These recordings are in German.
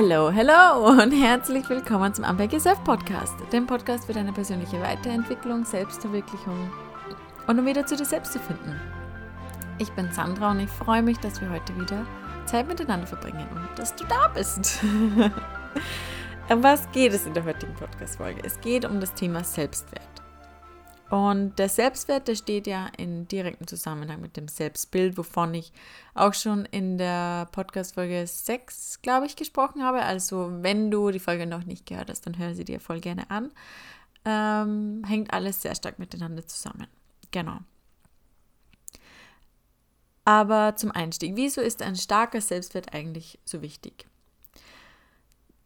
Hello, hello und herzlich willkommen zum Unpack yourself Podcast, dem Podcast für deine persönliche Weiterentwicklung, Selbstverwirklichung und um wieder zu dir selbst zu finden. Ich bin Sandra und ich freue mich, dass wir heute wieder Zeit miteinander verbringen und dass du da bist. Um was geht es in der heutigen Podcast-Folge? Es geht um das Thema Selbstwert. Und der Selbstwert, der steht ja in direktem Zusammenhang mit dem Selbstbild, wovon ich auch schon in der Podcast-Folge 6, glaube ich, gesprochen habe. Also wenn du die Folge noch nicht gehört hast, dann hör sie dir voll gerne an. Hängt alles sehr stark miteinander zusammen. Genau. Aber zum Einstieg, wieso ist ein starker Selbstwert eigentlich so wichtig?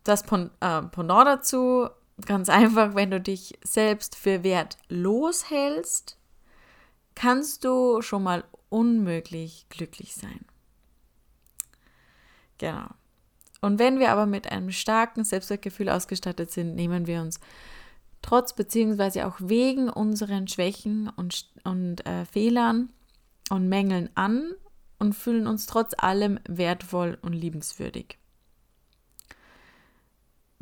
Das Pendant dazu, ganz einfach, wenn du dich selbst für wertlos hältst, kannst du schon mal unmöglich glücklich sein. Genau. Und wenn wir aber mit einem starken Selbstwertgefühl ausgestattet sind, nehmen wir uns trotz bzw. auch wegen unseren Schwächen und Fehlern und Mängeln an und fühlen uns trotz allem wertvoll und liebenswürdig.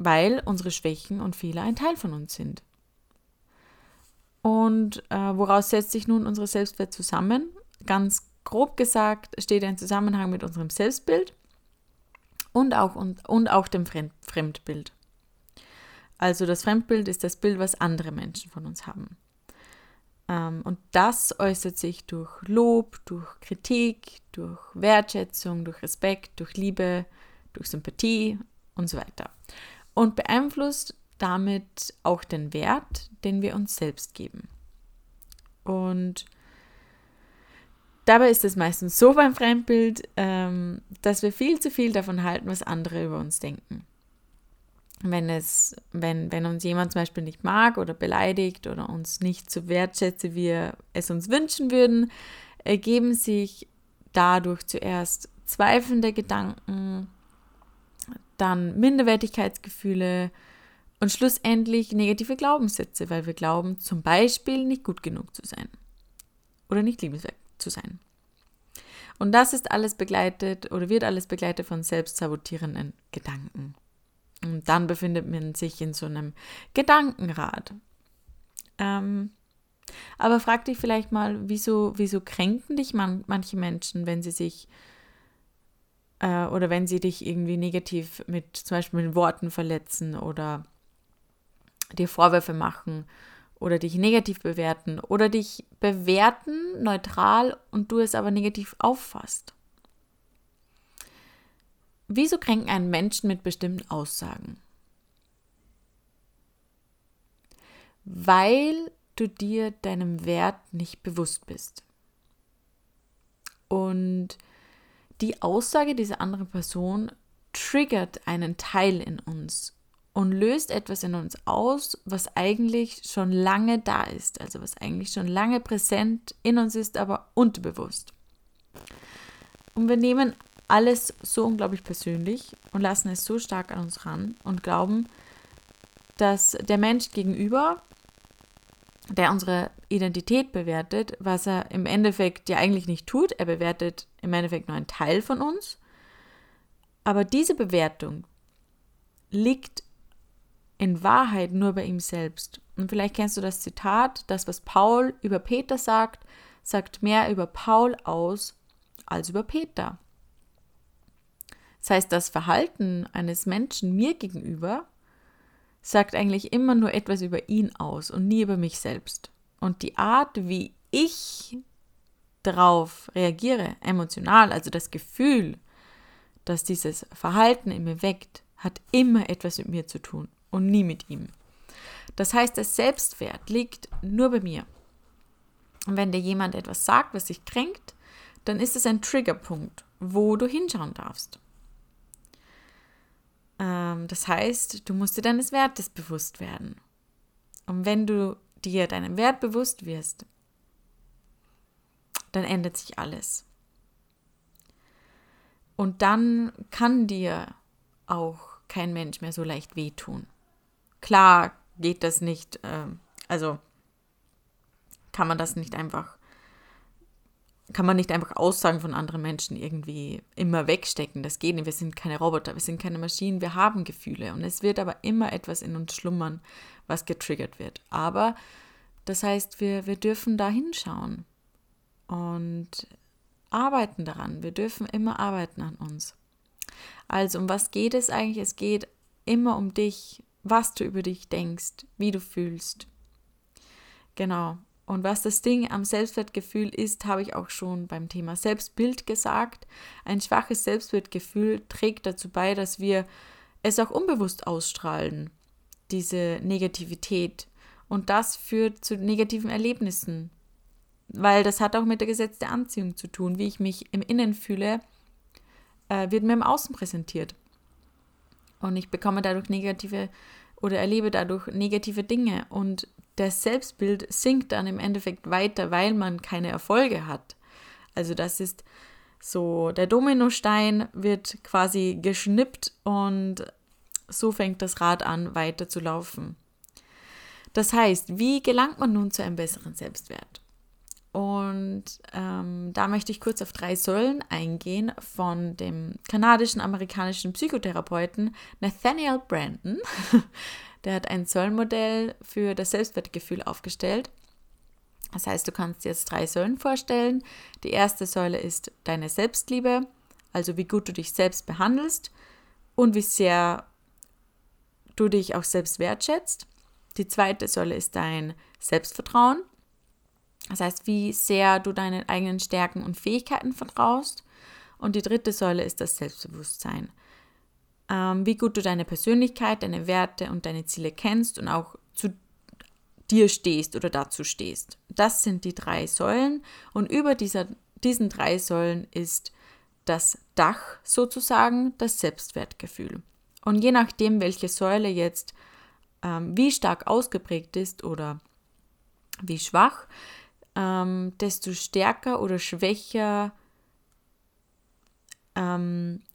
Weil unsere Schwächen und Fehler ein Teil von uns sind. Und woraus setzt sich nun unser Selbstwert zusammen? Ganz grob gesagt steht er in Zusammenhang mit unserem Selbstbild und auch dem Fremdbild. Also das Fremdbild ist das Bild, was andere Menschen von uns haben. Und das äußert sich durch Lob, durch Kritik, durch Wertschätzung, durch Respekt, durch Liebe, durch Sympathie und so weiter. Und beeinflusst damit auch den Wert, den wir uns selbst geben. Und dabei ist es meistens so beim Fremdbild, dass wir viel zu viel davon halten, was andere über uns denken. Wenn uns jemand zum Beispiel nicht mag oder beleidigt oder uns nicht so wertschätzt, wie wir es uns wünschen würden, ergeben sich dadurch zuerst zweifelnde Gedanken, dann Minderwertigkeitsgefühle und schlussendlich negative Glaubenssätze, weil wir glauben, zum Beispiel nicht gut genug zu sein oder nicht liebenswert zu sein. Und das ist alles begleitet oder wird alles begleitet von selbstsabotierenden Gedanken. Und dann befindet man sich in so einem Gedankenrad. Aber frag dich vielleicht mal, wieso kränken dich manche Menschen, wenn sie sich oder wenn sie dich irgendwie negativ mit zum Beispiel mit Worten verletzen oder dir Vorwürfe machen oder dich negativ bewerten oder dich bewerten neutral und du es aber negativ auffasst. Wieso kränken einen Menschen mit bestimmten Aussagen? Weil du dir deinem Wert nicht bewusst bist. Und die Aussage dieser anderen Person triggert einen Teil in uns und löst etwas in uns aus, was eigentlich schon lange da ist, also was eigentlich schon lange präsent in uns ist, aber unterbewusst. Und wir nehmen alles so unglaublich persönlich und lassen es so stark an uns ran und glauben, dass der Mensch gegenüber, der unsere Identität bewertet, was er im Endeffekt ja eigentlich nicht tut. Er bewertet im Endeffekt nur einen Teil von uns. Aber diese Bewertung liegt in Wahrheit nur bei ihm selbst. Und vielleicht kennst du das Zitat, das, was Paul über Peter sagt, sagt mehr über Paul aus als über Peter. Das heißt, das Verhalten eines Menschen mir gegenüber sagt eigentlich immer nur etwas über ihn aus und nie über mich selbst. Und die Art, wie ich darauf reagiere, emotional, also das Gefühl, das dieses Verhalten in mir weckt, hat immer etwas mit mir zu tun und nie mit ihm. Das heißt, der Selbstwert liegt nur bei mir. Und wenn dir jemand etwas sagt, was dich kränkt, dann ist es ein Triggerpunkt, wo du hinschauen darfst. Das heißt, du musst dir deines Wertes bewusst werden. Und wenn du dir deinem Wert bewusst wirst, dann ändert sich alles. Und dann kann dir auch kein Mensch mehr so leicht wehtun. Klar geht das nicht, also kann man das nicht einfach kann man nicht einfach Aussagen von anderen Menschen irgendwie immer wegstecken. Das geht nicht. Wir sind keine Roboter, wir sind keine Maschinen, wir haben Gefühle. Und es wird aber immer etwas in uns schlummern, was getriggert wird. Aber das heißt, wir dürfen da hinschauen und arbeiten daran. Wir dürfen immer arbeiten an uns. Also, um was geht es eigentlich? Es geht immer um dich, was du über dich denkst, wie du fühlst. Genau. Und was das Ding am Selbstwertgefühl ist, habe ich auch schon beim Thema Selbstbild gesagt. Ein schwaches Selbstwertgefühl trägt dazu bei, dass wir es auch unbewusst ausstrahlen, diese Negativität. Und das führt zu negativen Erlebnissen, weil das hat auch mit der Gesetz der Anziehung zu tun. Wie ich mich im Innen fühle, wird mir im Außen präsentiert. Und ich bekomme dadurch negative oder erlebe dadurch negative Dinge und das Selbstbild sinkt dann im Endeffekt weiter, weil man keine Erfolge hat. Also das ist so, der Dominostein wird quasi geschnippt und so fängt das Rad an, weiter zu laufen. Das heißt, wie gelangt man nun zu einem besseren Selbstwert? Und da möchte ich kurz auf 3 Säulen eingehen von dem kanadisch-amerikanischen Psychotherapeuten Nathaniel Branden. Der hat ein Säulenmodell für das Selbstwertgefühl aufgestellt. Das heißt, du kannst dir jetzt 3 Säulen vorstellen. Die erste Säule ist deine Selbstliebe, also wie gut du dich selbst behandelst und wie sehr du dich auch selbst wertschätzt. Die zweite Säule ist dein Selbstvertrauen, das heißt, wie sehr du deinen eigenen Stärken und Fähigkeiten vertraust. Und die dritte Säule ist das Selbstbewusstsein. Wie gut du deine Persönlichkeit, deine Werte und deine Ziele kennst und auch zu dir stehst oder dazu stehst. Das sind die 3 Säulen und über diesen 3 Säulen ist das Dach sozusagen das Selbstwertgefühl. Und je nachdem, welche Säule jetzt wie stark ausgeprägt ist oder wie schwach, desto stärker oder schwächer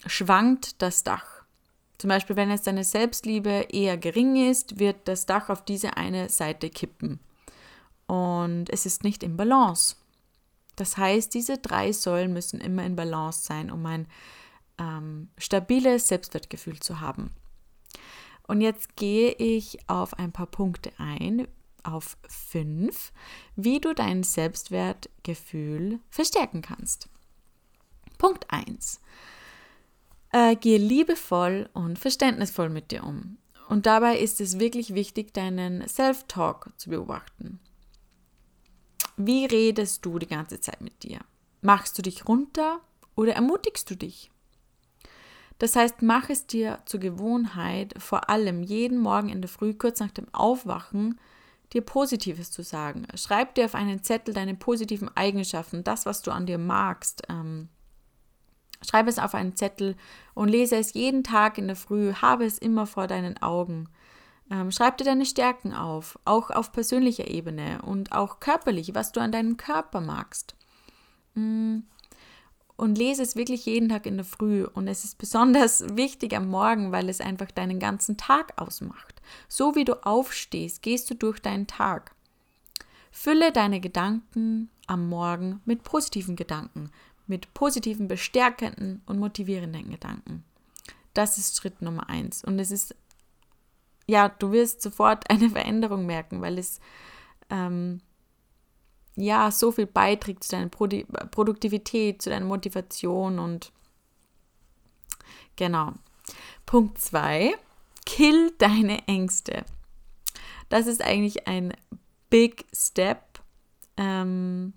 schwankt das Dach. Zum Beispiel, wenn jetzt deine Selbstliebe eher gering ist, wird das Dach auf diese eine Seite kippen. Und es ist nicht in Balance. Das heißt, diese 3 Säulen müssen immer in Balance sein, um ein stabiles Selbstwertgefühl zu haben. Und jetzt gehe ich auf ein paar Punkte ein, auf 5, wie du dein Selbstwertgefühl verstärken kannst. Punkt 1. Gehe liebevoll und verständnisvoll mit dir um. Und dabei ist es wirklich wichtig, deinen Self-Talk zu beobachten. Wie redest du die ganze Zeit mit dir? Machst du dich runter oder ermutigst du dich? Das heißt, mach es dir zur Gewohnheit, vor allem jeden Morgen in der Früh, kurz nach dem Aufwachen, dir Positives zu sagen. Schreib dir auf einen Zettel deine positiven Eigenschaften, das, was du an dir magst. Schreibe es auf einen Zettel und lese es jeden Tag in der Früh, habe es immer vor deinen Augen. Schreib dir deine Stärken auf, auch auf persönlicher Ebene und auch körperlich, was du an deinem Körper magst. Und lese es wirklich jeden Tag in der Früh und es ist besonders wichtig am Morgen, weil es einfach deinen ganzen Tag ausmacht. So wie du aufstehst, gehst du durch deinen Tag. Fülle deine Gedanken am Morgen mit positiven Gedanken, mit positiven, bestärkenden und motivierenden Gedanken. Das ist Schritt Nummer 1. Und es ist, ja, du wirst sofort eine Veränderung merken, weil es so viel beiträgt zu deiner Produktivität, zu deiner Motivation und genau. Punkt 2, kill deine Ängste. Das ist eigentlich ein Big Step. Unser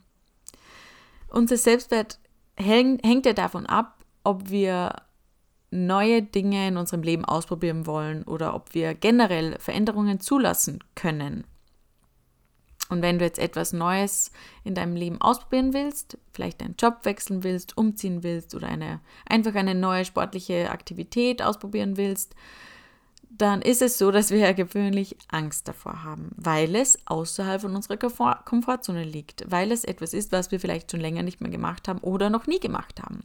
Selbstwert hängt ja davon ab, ob wir neue Dinge in unserem Leben ausprobieren wollen oder ob wir generell Veränderungen zulassen können. Und wenn du jetzt etwas Neues in deinem Leben ausprobieren willst, vielleicht einen Job wechseln willst, umziehen willst oder einfach eine neue sportliche Aktivität ausprobieren willst, dann ist es so, dass wir ja gewöhnlich Angst davor haben, weil es außerhalb von unserer Komfortzone liegt, weil es etwas ist, was wir vielleicht schon länger nicht mehr gemacht haben oder noch nie gemacht haben.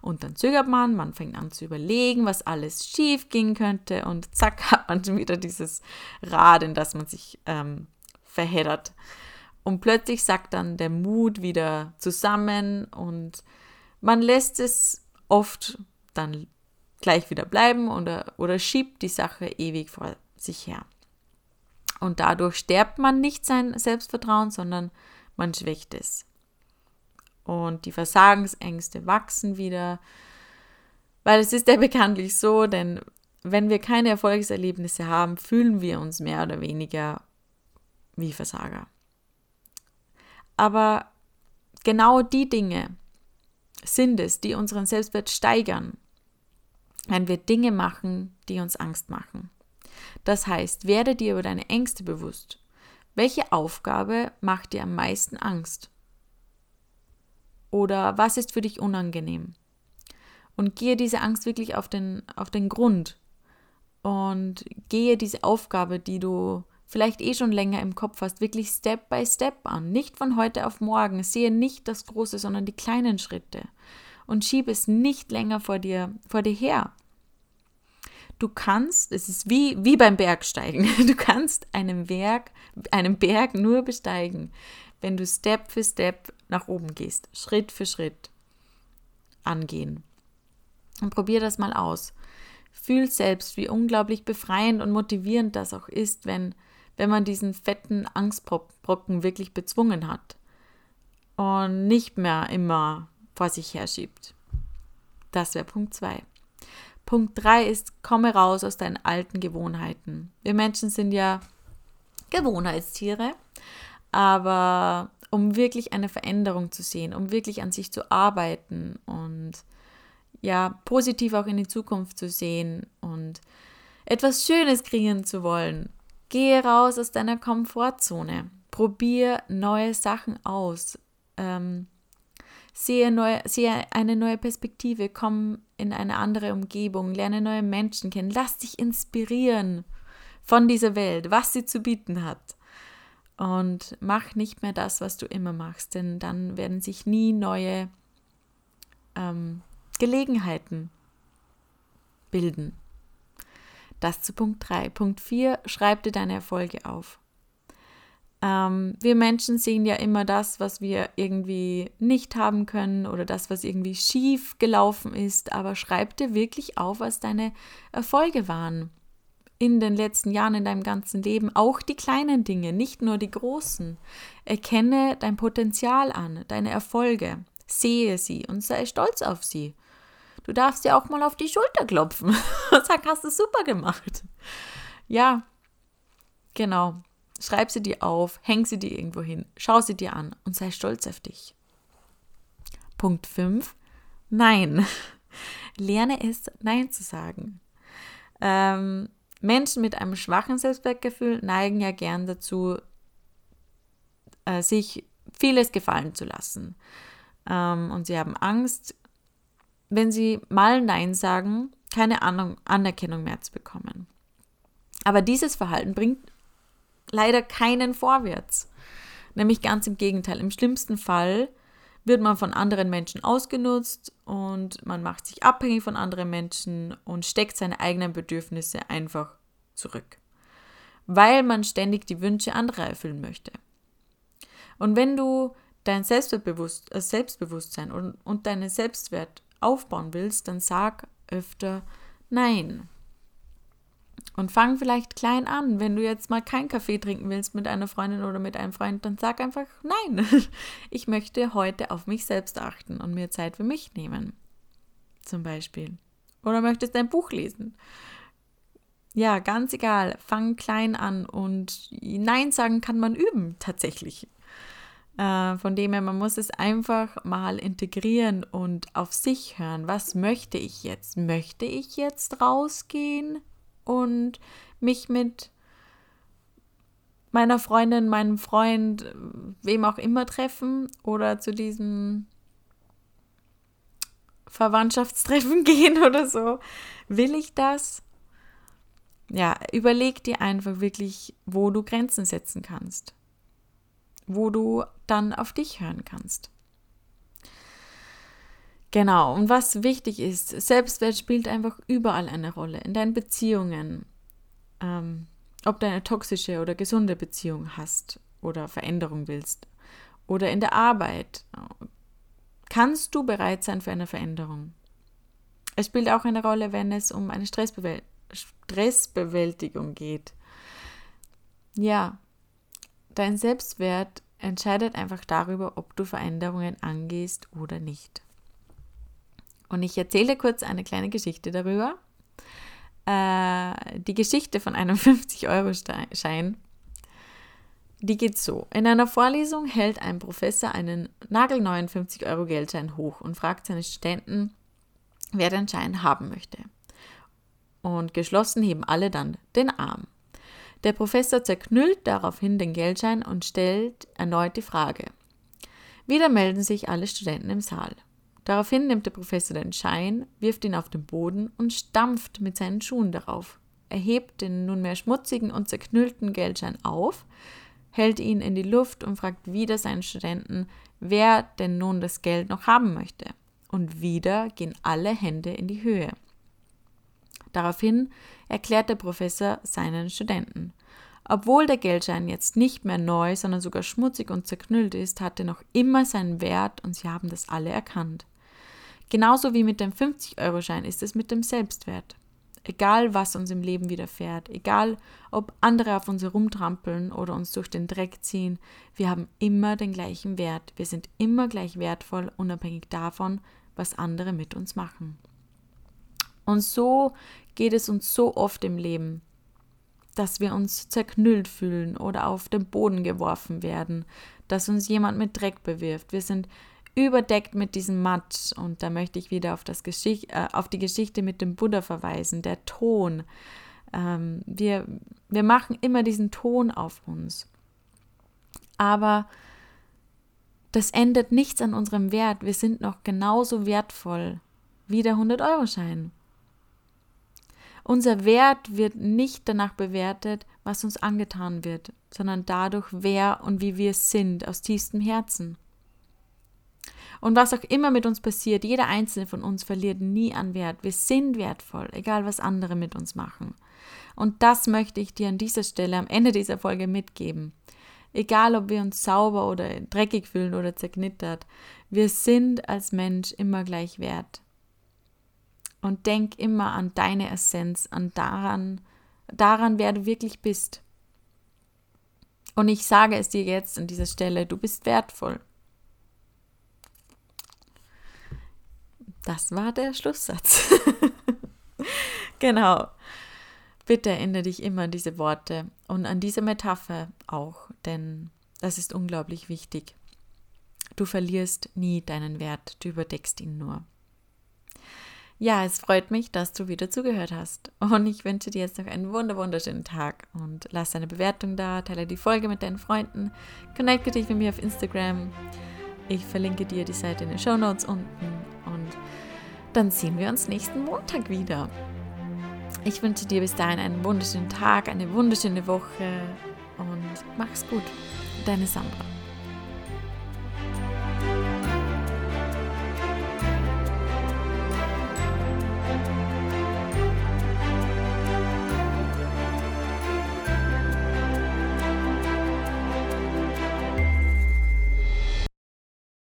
Und dann zögert man fängt an zu überlegen, was alles schief gehen könnte und zack, hat man schon wieder dieses Rad, in das man sich verheddert. Und plötzlich sackt dann der Mut wieder zusammen und man lässt es oft dann gleich wieder bleiben oder schiebt die Sache ewig vor sich her. Und dadurch stärkt man nicht sein Selbstvertrauen, sondern man schwächt es. Und die Versagensängste wachsen wieder, weil es ist ja bekanntlich so, denn wenn wir keine Erfolgserlebnisse haben, fühlen wir uns mehr oder weniger wie Versager. Aber genau die Dinge sind es, die unseren Selbstwert steigern, wenn wir Dinge machen, die uns Angst machen. Das heißt, werde dir über deine Ängste bewusst. Welche Aufgabe macht dir am meisten Angst? Oder was ist für dich unangenehm? Und gehe diese Angst wirklich auf den Grund und gehe diese Aufgabe, die du vielleicht eh schon länger im Kopf hast, wirklich Step by Step an. Nicht von heute auf morgen. Sehe nicht das Große, sondern die kleinen Schritte. Und schiebe es nicht länger vor dir her. Du kannst, es ist wie beim Bergsteigen, du kannst einen Berg nur besteigen, wenn du Step für Step nach oben gehst, Schritt für Schritt angehen. Und probier das mal aus. Fühl selbst, wie unglaublich befreiend und motivierend das auch ist, wenn man diesen fetten Angstbrocken wirklich bezwungen hat und nicht mehr immer vor sich herschiebt. Das wäre Punkt 2. Punkt 3 ist, komme raus aus deinen alten Gewohnheiten. Wir Menschen sind ja Gewohnheitstiere, aber um wirklich eine Veränderung zu sehen, um wirklich an sich zu arbeiten und ja, positiv auch in die Zukunft zu sehen und etwas Schönes kreieren zu wollen, gehe raus aus deiner Komfortzone, probier neue Sachen aus, sehe eine neue Perspektive, komm in eine andere Umgebung, lerne neue Menschen kennen, lass dich inspirieren von dieser Welt, was sie zu bieten hat. Und mach nicht mehr das, was du immer machst, denn dann werden sich nie neue Gelegenheiten bilden. Das zu Punkt 3. Punkt 4, schreib dir deine Erfolge auf. Wir Menschen sehen ja immer das, was wir irgendwie nicht haben können oder das, was irgendwie schief gelaufen ist, aber schreib dir wirklich auf, was deine Erfolge waren in den letzten Jahren, in deinem ganzen Leben. Auch die kleinen Dinge, nicht nur die großen. Erkenne dein Potenzial an, deine Erfolge, sehe sie und sei stolz auf sie. Du darfst dir auch mal auf die Schulter klopfen und sagen, hast du super gemacht. Ja, genau. Schreib sie dir auf, häng sie dir irgendwo hin, schau sie dir an und sei stolz auf dich. Punkt 5. Nein. Lerne es, Nein zu sagen. Menschen mit einem schwachen Selbstwertgefühl neigen ja gern dazu, sich vieles gefallen zu lassen. Und sie haben Angst, wenn sie mal Nein sagen, keine Anerkennung mehr zu bekommen. Aber dieses Verhalten bringt leider keinen vorwärts. Nämlich ganz im Gegenteil. Im schlimmsten Fall wird man von anderen Menschen ausgenutzt und man macht sich abhängig von anderen Menschen und steckt seine eigenen Bedürfnisse einfach zurück, weil man ständig die Wünsche anderer erfüllen möchte. Und wenn du dein Selbstbewusstsein und deinen Selbstwert aufbauen willst, dann sag öfter Nein. Und fang vielleicht klein an. Wenn du jetzt mal keinen Kaffee trinken willst mit einer Freundin oder mit einem Freund, dann sag einfach Nein. Ich möchte heute auf mich selbst achten und mir Zeit für mich nehmen. Zum Beispiel. Oder möchtest ein Buch lesen? Ja, ganz egal. Fang klein an und Nein sagen kann man üben, tatsächlich. Von dem her, man muss es einfach mal integrieren und auf sich hören. Was möchte ich jetzt? Möchte ich jetzt rausgehen und mich mit meiner Freundin, meinem Freund, wem auch immer treffen oder zu diesem Verwandtschaftstreffen gehen oder so? Will ich das? Ja, überleg dir einfach wirklich, wo du Grenzen setzen kannst, wo du dann auf dich hören kannst. Genau, und was wichtig ist, Selbstwert spielt einfach überall eine Rolle, in deinen Beziehungen, ob du eine toxische oder gesunde Beziehung hast, oder Veränderung willst oder in der Arbeit, kannst du bereit sein für eine Veränderung. Es spielt auch eine Rolle, wenn es um eine Stressbewältigung geht. Ja, dein Selbstwert entscheidet einfach darüber, ob du Veränderungen angehst oder nicht. Und ich erzähle kurz eine kleine Geschichte darüber. Die Geschichte von einem 50-Euro-Schein, die geht so. In einer Vorlesung hält ein Professor einen nagelneuen 50-Euro-Geldschein hoch und fragt seine Studenten, wer den Schein haben möchte. Und geschlossen heben alle dann den Arm. Der Professor zerknüllt daraufhin den Geldschein und stellt erneut die Frage. Wieder melden sich alle Studenten im Saal. Daraufhin nimmt der Professor den Schein, wirft ihn auf den Boden und stampft mit seinen Schuhen darauf. Er hebt den nunmehr schmutzigen und zerknüllten Geldschein auf, hält ihn in die Luft und fragt wieder seinen Studenten, wer denn nun das Geld noch haben möchte. Und wieder gehen alle Hände in die Höhe. Daraufhin erklärt der Professor seinen Studenten: Obwohl der Geldschein jetzt nicht mehr neu, sondern sogar schmutzig und zerknüllt ist, hat er noch immer seinen Wert und sie haben das alle erkannt. Genauso wie mit dem 50-Euro-Schein ist es mit dem Selbstwert. Egal, was uns im Leben widerfährt, egal, ob andere auf uns herumtrampeln oder uns durch den Dreck ziehen, wir haben immer den gleichen Wert. Wir sind immer gleich wertvoll, unabhängig davon, was andere mit uns machen. Und so geht es uns so oft im Leben, dass wir uns zerknüllt fühlen oder auf den Boden geworfen werden, dass uns jemand mit Dreck bewirft. Wir sind überdeckt mit diesem Matsch. Und da möchte ich wieder auf die Geschichte mit dem Buddha verweisen, der Ton. Wir machen immer diesen Ton auf uns. Aber das ändert nichts an unserem Wert. Wir sind noch genauso wertvoll wie der 100-Euro-Schein. Unser Wert wird nicht danach bewertet, was uns angetan wird, sondern dadurch, wer und wie wir sind, aus tiefstem Herzen. Und was auch immer mit uns passiert, jeder einzelne von uns verliert nie an Wert. Wir sind wertvoll, egal was andere mit uns machen. Und das möchte ich dir an dieser Stelle am Ende dieser Folge mitgeben. Egal, ob wir uns sauber oder dreckig fühlen oder zerknittert, wir sind als Mensch immer gleich wert. Und denk immer an deine Essenz, an daran, wer du wirklich bist. Und ich sage es dir jetzt an dieser Stelle, du bist wertvoll. Das war der Schlusssatz. Genau. Bitte erinnere dich immer an diese Worte und an diese Metapher auch, denn das ist unglaublich wichtig. Du verlierst nie deinen Wert, du überdeckst ihn nur. Ja, es freut mich, dass du wieder zugehört hast und ich wünsche dir jetzt noch einen wunderschönen Tag und lass eine Bewertung da, teile die Folge mit deinen Freunden, connecte dich mit mir auf Instagram, ich verlinke dir die Seite in den Shownotes unten und dann sehen wir uns nächsten Montag wieder. Ich wünsche dir bis dahin einen wunderschönen Tag, eine wunderschöne Woche und mach's gut, deine Sandra.